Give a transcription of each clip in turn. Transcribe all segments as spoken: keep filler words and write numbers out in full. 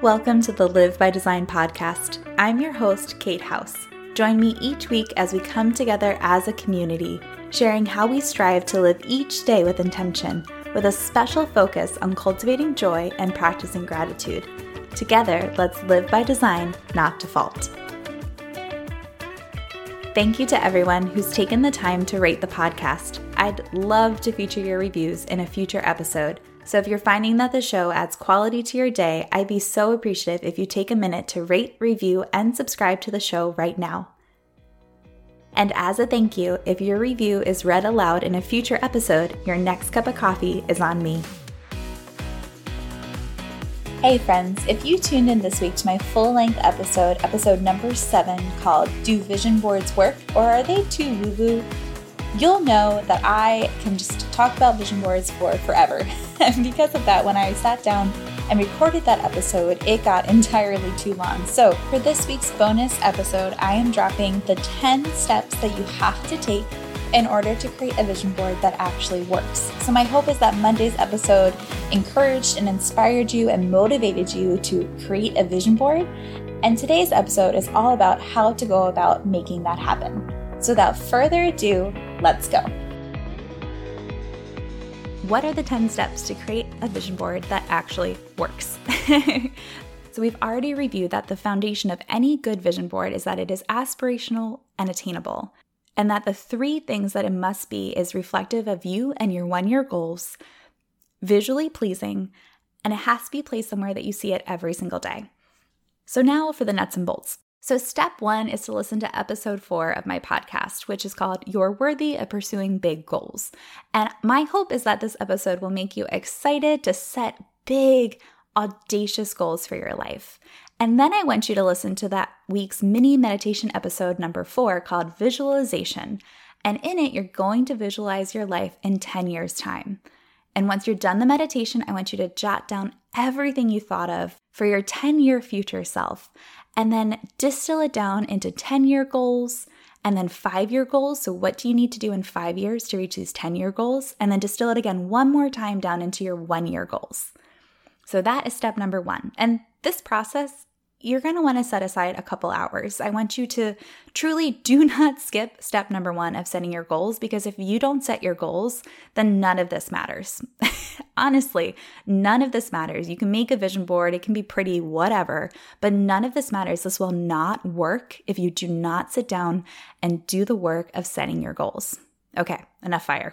Welcome to the Live by Design podcast. I'm your host, Kate House. Join me each week as we come together as a community, sharing how we strive to live each day with intention, with a special focus on cultivating joy and practicing gratitude. Together, let's live by design, not default. Thank you to everyone who's taken the time to rate the podcast. I'd love to feature your reviews in a future episode. So if you're finding that the show adds quality to your day, I'd be so appreciative if you take a minute to rate, review, and subscribe to the show right now. And as a thank you, if your review is read aloud in a future episode, your next cup of coffee is on me. Hey friends, if you tuned in this week to my full-length episode, episode number seven, called Do Vision Boards Work, or Are They Too Woo-Woo? You'll know that I can just talk about vision boards for forever. And because of that, when I sat down and recorded that episode, it got entirely too long. So for this week's bonus episode, I am dropping the ten steps that you have to take in order to create a vision board that actually works. So my hope is that Monday's episode encouraged and inspired you and motivated you to create a vision board. And today's episode is all about how to go about making that happen. So without further ado, let's go. What are the ten steps to create a vision board that actually works? So we've already reviewed that the foundation of any good vision board is that it is aspirational and attainable, and that the three things that it must be is reflective of you and your one-year goals, visually pleasing, and it has to be placed somewhere that you see it every single day. So now for the nuts and bolts. So step one is to listen to episode four of my podcast, which is called You're Worthy of Pursuing Big Goals. And my hope is that this episode will make you excited to set big, audacious goals for your life. And then I want you to listen to that week's mini meditation episode number four called Visualization. And in it, you're going to visualize your life in ten years' time. And once you're done the meditation, I want you to jot down everything you thought of for your ten-year future self, and then distill it down into ten-year goals, and then five-year goals. So what do you need to do in five years to reach these ten-year goals? And then distill it again one more time down into your one-year goals. So that is step number one. And this process, you're going to want to set aside a couple hours. I want you to truly do not skip step number one of setting your goals, because if you don't set your goals, then none of this matters. Honestly, none of this matters. You can make a vision board, it can be pretty, whatever, but none of this matters. This will not work if you do not sit down and do the work of setting your goals. Okay, enough fire.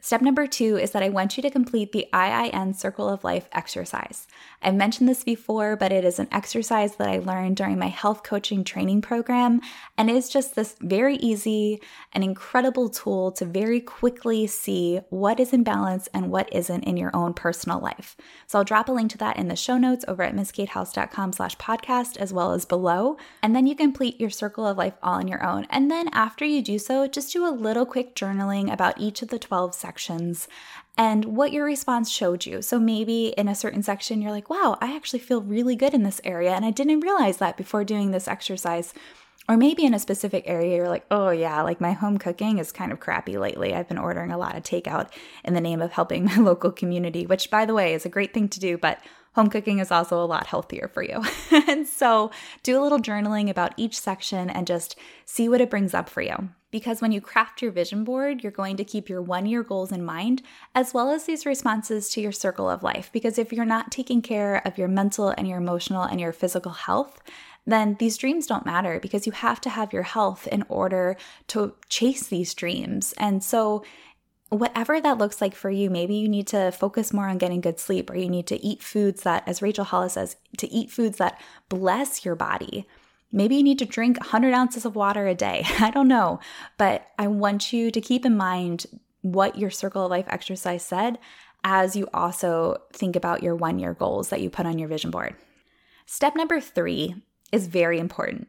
Step number two is that I want you to complete the I I N Circle of Life exercise. I've mentioned this before, but it is an exercise that I learned during my health coaching training program, and it is just this very easy and incredible tool to very quickly see what is in balance and what isn't in your own personal life. So I'll drop a link to that in the show notes over at mskatehouse dot com slash podcast, as well as below, and then you complete your Circle of Life all on your own. And then after you do so, just do a little quick journaling about each of the twelve sections. Sections and what your response showed you. So maybe in a certain section, you're like, wow, I actually feel really good in this area, and I didn't realize that before doing this exercise. Or maybe in a specific area, you're like, oh yeah, like my home cooking is kind of crappy lately. I've been ordering a lot of takeout in the name of helping my local community, which, by the way, is a great thing to do, but home cooking is also a lot healthier for you. And so do a little journaling about each section and just see what it brings up for you. Because when you craft your vision board, you're going to keep your one-year goals in mind, as well as these responses to your circle of life. Because if you're not taking care of your mental and your emotional and your physical health, then these dreams don't matter, because you have to have your health in order to chase these dreams. And so whatever that looks like for you, maybe you need to focus more on getting good sleep, or you need to eat foods that, as Rachel Hollis says, to eat foods that bless your body. Maybe you need to drink one hundred ounces of water a day. I don't know, but I want you to keep in mind what your Circle of Life exercise said as you also think about your one-year goals that you put on your vision board. Step number three is very important.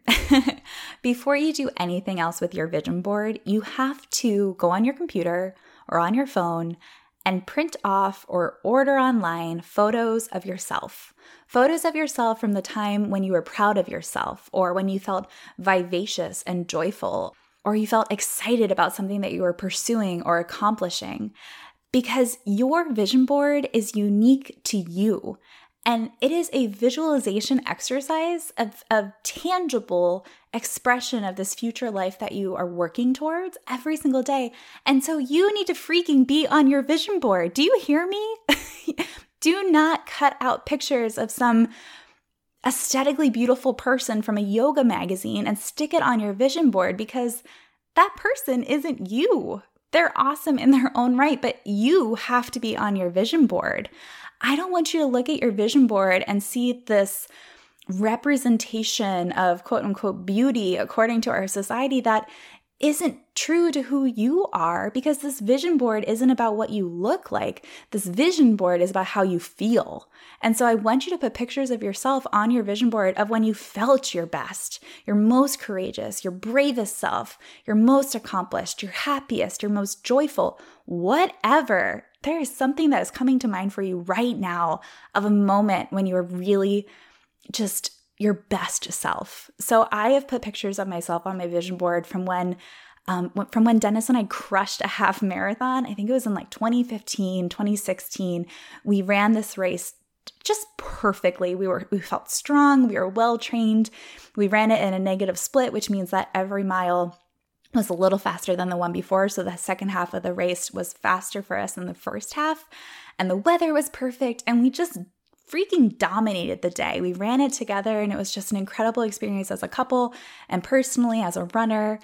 Before you do anything else with your vision board, you have to go on your computer or on your phone and print off or order online photos of yourself. Photos of yourself from the time when you were proud of yourself, or when you felt vivacious and joyful, or you felt excited about something that you were pursuing or accomplishing, because your vision board is unique to you. And it is a visualization exercise of, of tangible expression of this future life that you are working towards every single day. And so you need to freaking be on your vision board. Do you hear me? Do not cut out pictures of some aesthetically beautiful person from a yoga magazine and stick it on your vision board, because that person isn't you. They're awesome in their own right, but you have to be on your vision board. I don't want you to look at your vision board and see this representation of quote-unquote beauty according to our society that isn't true to who you are, because this vision board isn't about what you look like. This vision board is about how you feel. And so I want you to put pictures of yourself on your vision board of when you felt your best, your most courageous, your bravest self, your most accomplished, your happiest, your most joyful, whatever. There is something that is coming to mind for you right now of a moment when you are really just your best self. So I have put pictures of myself on my vision board from when um, from when Dennis and I crushed a half marathon. I think it was in like twenty fifteen, twenty sixteen. We ran this race just perfectly. We were we felt strong. We were well trained. We ran it in a negative split, which means that every mile was a little faster than the one before. So the second half of the race was faster for us than the first half. And the weather was perfect. And we just freaking dominated the day. We ran it together, and it was just an incredible experience as a couple and personally as a runner.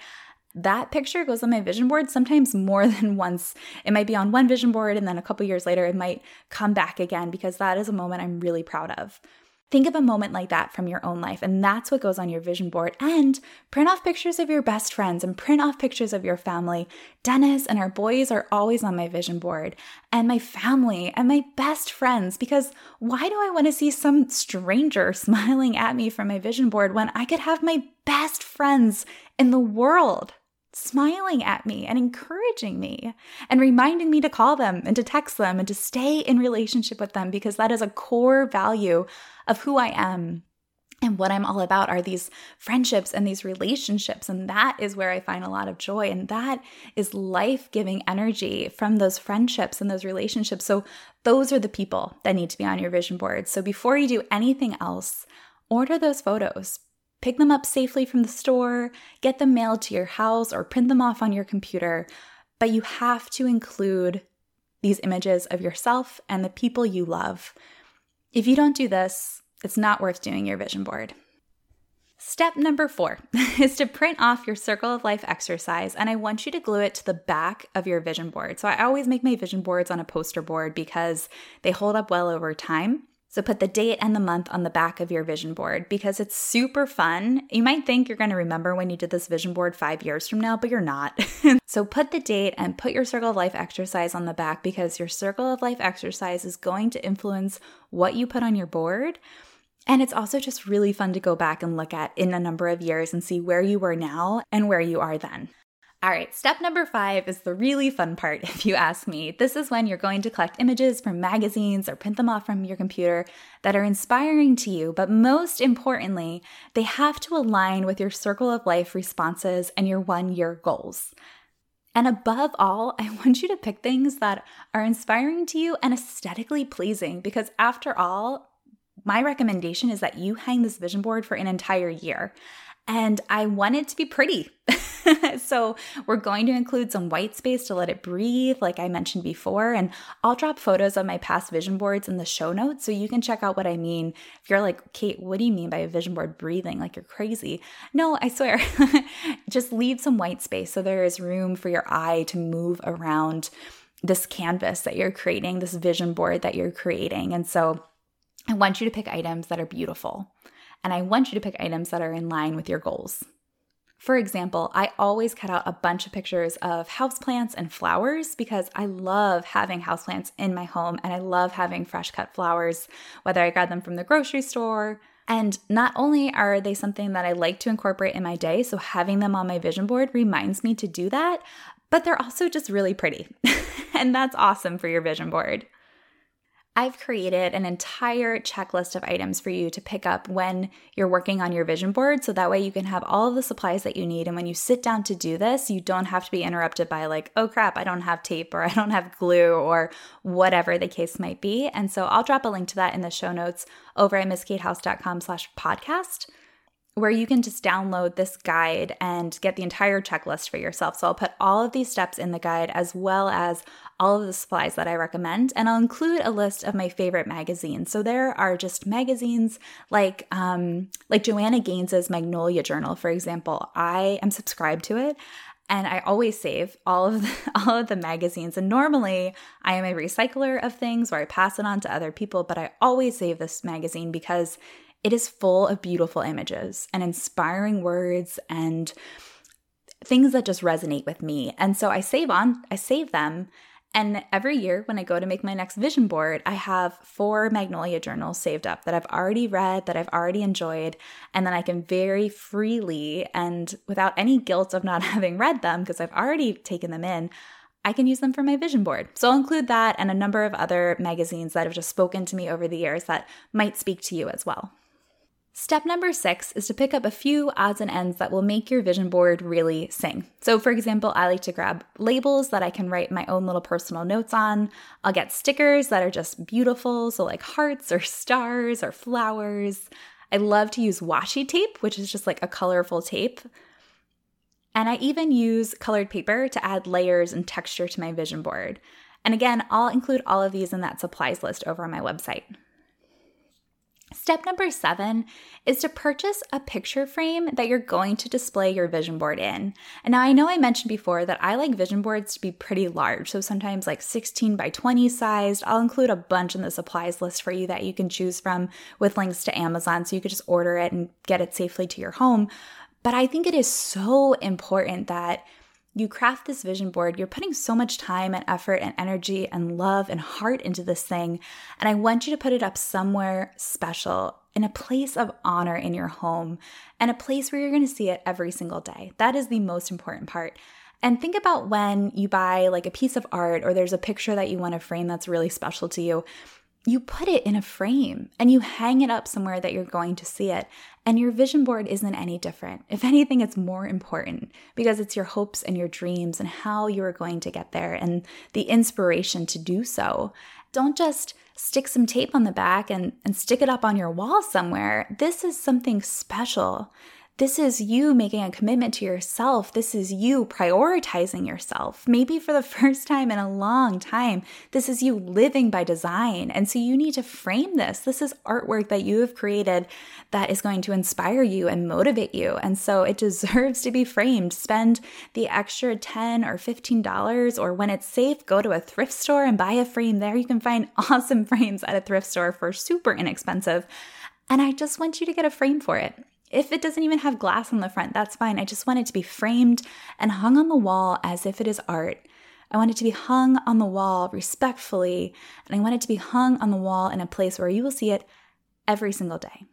That picture goes on my vision board sometimes more than once. It might be on one vision board, and then a couple years later it might come back again, because that is a moment I'm really proud of. Think of a moment like that from your own life, and that's what goes on your vision board. And print off pictures of your best friends, and print off pictures of your family. Dennis and our boys are always on my vision board, and my family and my best friends, because why do I want to see some stranger smiling at me from my vision board when I could have my best friends in the world smiling at me and encouraging me and reminding me to call them and to text them and to stay in relationship with them, because that is a core value of who I am and what I'm all about are these friendships and these relationships. And that is where I find a lot of joy. And that is life-giving energy from those friendships and those relationships. So those are the people that need to be on your vision board. So before you do anything else, order those photos. Pick them up safely from the store, get them mailed to your house, or print them off on your computer. But you have to include these images of yourself and the people you love. If you don't do this, it's not worth doing your vision board. Step number four is to print off your circle of life exercise, and I want you to glue it to the back of your vision board. So I always make my vision boards on a poster board because they hold up well over time. So put the date and the month on the back of your vision board, because it's super fun. You might think you're going to remember when you did this vision board five years from now, but you're not. So put the date and put your circle of life exercise on the back, because your circle of life exercise is going to influence what you put on your board. And it's also just really fun to go back and look at in a number of years and see where you were now and where you are then. All right, step number five is the really fun part, if you ask me. This is when you're going to collect images from magazines or print them off from your computer that are inspiring to you, but most importantly, they have to align with your circle of life responses and your one-year goals. And above all, I want you to pick things that are inspiring to you and aesthetically pleasing, because after all, my recommendation is that you hang this vision board for an entire year. And I want it to be pretty. So we're going to include some white space to let it breathe, like I mentioned before. And I'll drop photos of my past vision boards in the show notes so you can check out what I mean. If you're like, Kate, what do you mean by a vision board breathing? Like you're crazy. No, I swear. Just leave some white space so there is room for your eye to move around this canvas that you're creating, this vision board that you're creating. And so I want you to pick items that are beautiful. And I want you to pick items that are in line with your goals. For example, I always cut out a bunch of pictures of houseplants and flowers because I love having houseplants in my home and I love having fresh cut flowers, whether I grab them from the grocery store. And not only are they something that I like to incorporate in my day, so having them on my vision board reminds me to do that, but they're also just really pretty. And that's awesome for your vision board. I've created an entire checklist of items for you to pick up when you're working on your vision board, so that way you can have all of the supplies that you need, and when you sit down to do this, you don't have to be interrupted by like, oh crap, I don't have tape, or I don't have glue, or whatever the case might be. And so I'll drop a link to that in the show notes over at mskatehouse dot com slash podcast, where you can just download this guide and get the entire checklist for yourself. So I'll put all of these steps in the guide, as well as all of the supplies that I recommend, and I'll include a list of my favorite magazines. So there are just magazines like um, like Joanna Gaines's Magnolia Journal, for example. I am subscribed to it, and I always save all of the, all of the magazines. And normally I am a recycler of things, where I pass it on to other people, but I always save this magazine because it is full of beautiful images and inspiring words and things that just resonate with me. And so I save on, I save them. And every year when I go to make my next vision board, I have four Magnolia journals saved up that I've already read, that I've already enjoyed, and then I can very freely and without any guilt of not having read them, because I've already taken them in, I can use them for my vision board. So I'll include that and a number of other magazines that have just spoken to me over the years that might speak to you as well. Step number six is to pick up a few odds and ends that will make your vision board really sing. So for example, I like to grab labels that I can write my own little personal notes on. I'll get stickers that are just beautiful, so like hearts or stars or flowers. I love to use washi tape, which is just like a colorful tape. And I even use colored paper to add layers and texture to my vision board. And again, I'll include all of these in that supplies list over on my website. Step number seven is to purchase a picture frame that you're going to display your vision board in. And now I know I mentioned before that I like vision boards to be pretty large, so sometimes like sixteen by twenty sized. I'll include a bunch in the supplies list for you that you can choose from with links to Amazon, so you could just order it and get it safely to your home. But I think it is so important that you craft this vision board. You're putting so much time and effort and energy and love and heart into this thing, and I want you to put it up somewhere special, in a place of honor in your home, and a place where you're going to see it every single day. That is the most important part. And think about when you buy like a piece of art, or there's a picture that you want to frame that's really special to you. You put it in a frame and you hang it up somewhere that you're going to see it. And your vision board isn't any different. If anything, it's more important, because it's your hopes and your dreams and how you are going to get there and the inspiration to do so. Don't just stick some tape on the back and, and stick it up on your wall somewhere. This is something special. This is you making a commitment to yourself. This is you prioritizing yourself, maybe for the first time in a long time. This is you living by design. And so you need to frame this. This is artwork that you have created that is going to inspire you and motivate you. And so it deserves to be framed. Spend the extra ten dollars or fifteen dollars, or when it's safe, go to a thrift store and buy a frame there. You can find awesome frames at a thrift store for super inexpensive. And I just want you to get a frame for it. If it doesn't even have glass on the front, that's fine. I just want it to be framed and hung on the wall as if it is art. I want it to be hung on the wall respectfully, and I want it to be hung on the wall in a place where you will see it every single day.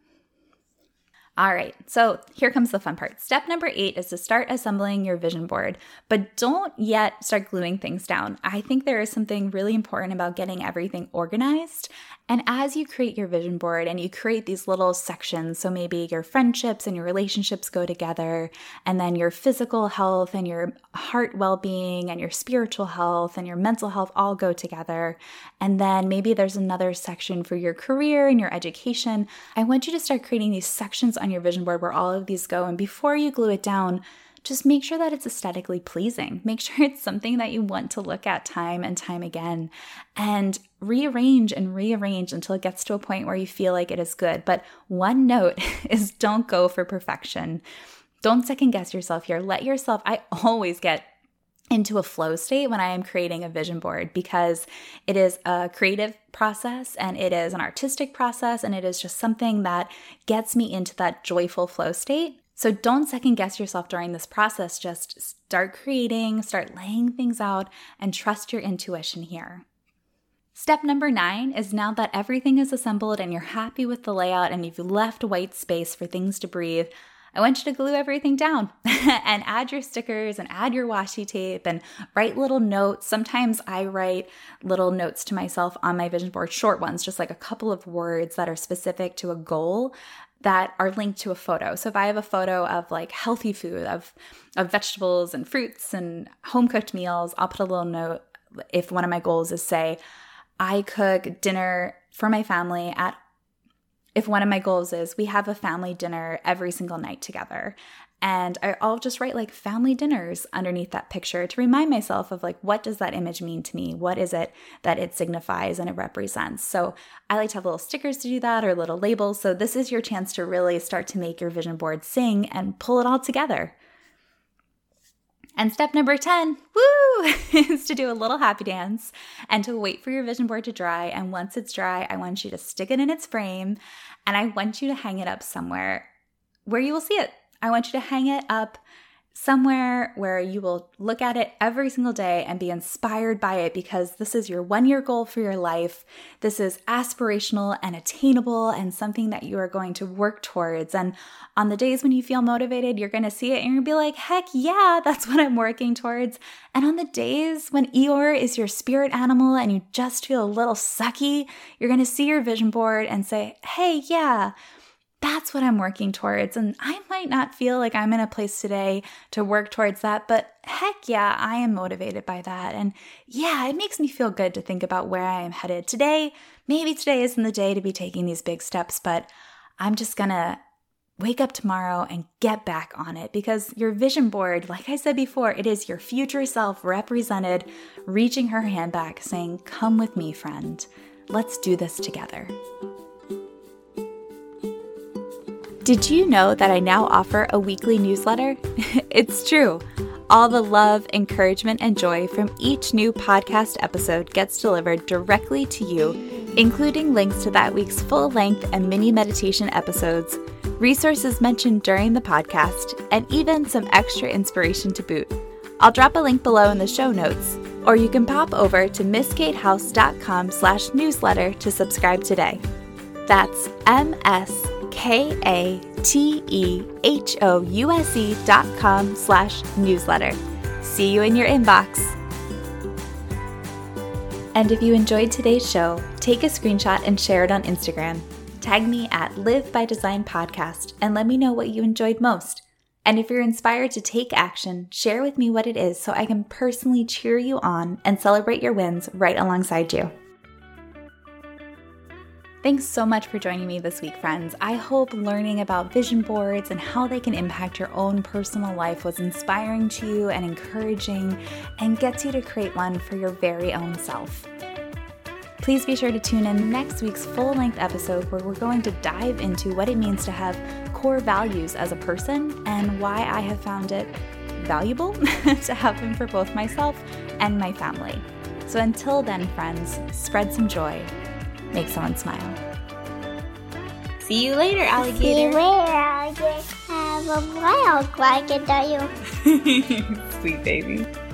All right, so here comes the fun part. Step number eight is to start assembling your vision board, but don't yet start gluing things down. I think there is something really important about getting everything organized. And as you create your vision board and you create these little sections, so maybe your friendships and your relationships go together, and then your physical health and your heart well-being and your spiritual health and your mental health all go together. And then maybe there's another section for your career and your education. I want you to start creating these sections on your vision board where all of these go. And before you glue it down, just make sure that it's aesthetically pleasing. Make sure it's something that you want to look at time and time again, and rearrange and rearrange until it gets to a point where you feel like it is good. But one note is, don't go for perfection. Don't second guess yourself here. Let yourself, I always get into a flow state when I am creating a vision board, because it is a creative process and it is an artistic process, and it is just something that gets me into that joyful flow state. So don't second guess yourself during this process. Just start creating, start laying things out, and trust your intuition here. Step number nine is, now that everything is assembled and you're happy with the layout and you've left white space for things to breathe, I want you to glue everything down and add your stickers and add your washi tape and write little notes. Sometimes I write little notes to myself on my vision board, short ones, just like a couple of words that are specific to a goal that are linked to a photo. So if I have a photo of like healthy food, of, of vegetables and fruits and home-cooked meals, I'll put a little note if one of my goals is, say, I cook dinner for my family at If one of my goals is we have a family dinner every single night together, and I'll just write like family dinners underneath that picture to remind myself of like, what does that image mean to me? What is it that it signifies and it represents? So I like to have little stickers to do that, or little labels. So this is your chance to really start to make your vision board sing and pull it all together. And step number ten, woo, is to do a little happy dance and to wait for your vision board to dry. And once it's dry, I want you to stick it in its frame, and I want you to hang it up somewhere where you will see it. I want you to hang it up somewhere where you will look at it every single day and be inspired by it, because this is your one-year goal for your life. This is aspirational and attainable and something that you are going to work towards. And on the days when you feel motivated, you're going to see it and you're going to be like, heck yeah, that's what I'm working towards. And on the days when Eeyore is your spirit animal and you just feel a little sucky, you're going to see your vision board and say, hey, yeah, that's what I'm working towards. And I might not feel like I'm in a place today to work towards that, but heck yeah, I am motivated by that. And yeah, it makes me feel good to think about where I am headed today. Maybe today isn't the day to be taking these big steps, but I'm just going to wake up tomorrow and get back on it, because your vision board, like I said before, it is your future self represented, reaching her hand back saying, come with me, friend. Let's do this together. Did you know that I now offer a weekly newsletter? It's true. All the love, encouragement, and joy from each new podcast episode gets delivered directly to you, including links to that week's full-length and mini meditation episodes, resources mentioned during the podcast, and even some extra inspiration to boot. I'll drop a link below in the show notes, or you can pop over to mskatehouse.com slash newsletter to subscribe today. That's M S K-A-T-E-H-O-U-S-E dot com slash newsletter. See you in your inbox. And if you enjoyed today's show, take a screenshot and share it on Instagram. Tag me at Live by Design Podcast and let me know what you enjoyed most. And if you're inspired to take action, share with me what it is so I can personally cheer you on and celebrate your wins right alongside you. Thanks so much for joining me this week, friends. I hope learning about vision boards and how they can impact your own personal life was inspiring to you and encouraging, and gets you to create one for your very own self. Please be sure to tune in next week's full-length episode, where we're going to dive into what it means to have core values as a person and why I have found it valuable to have them for both myself and my family. So until then, friends, spread some joy. Make someone smile. See you later, alligator. See you later, alligator. Have a wild crocodile. Sweet baby.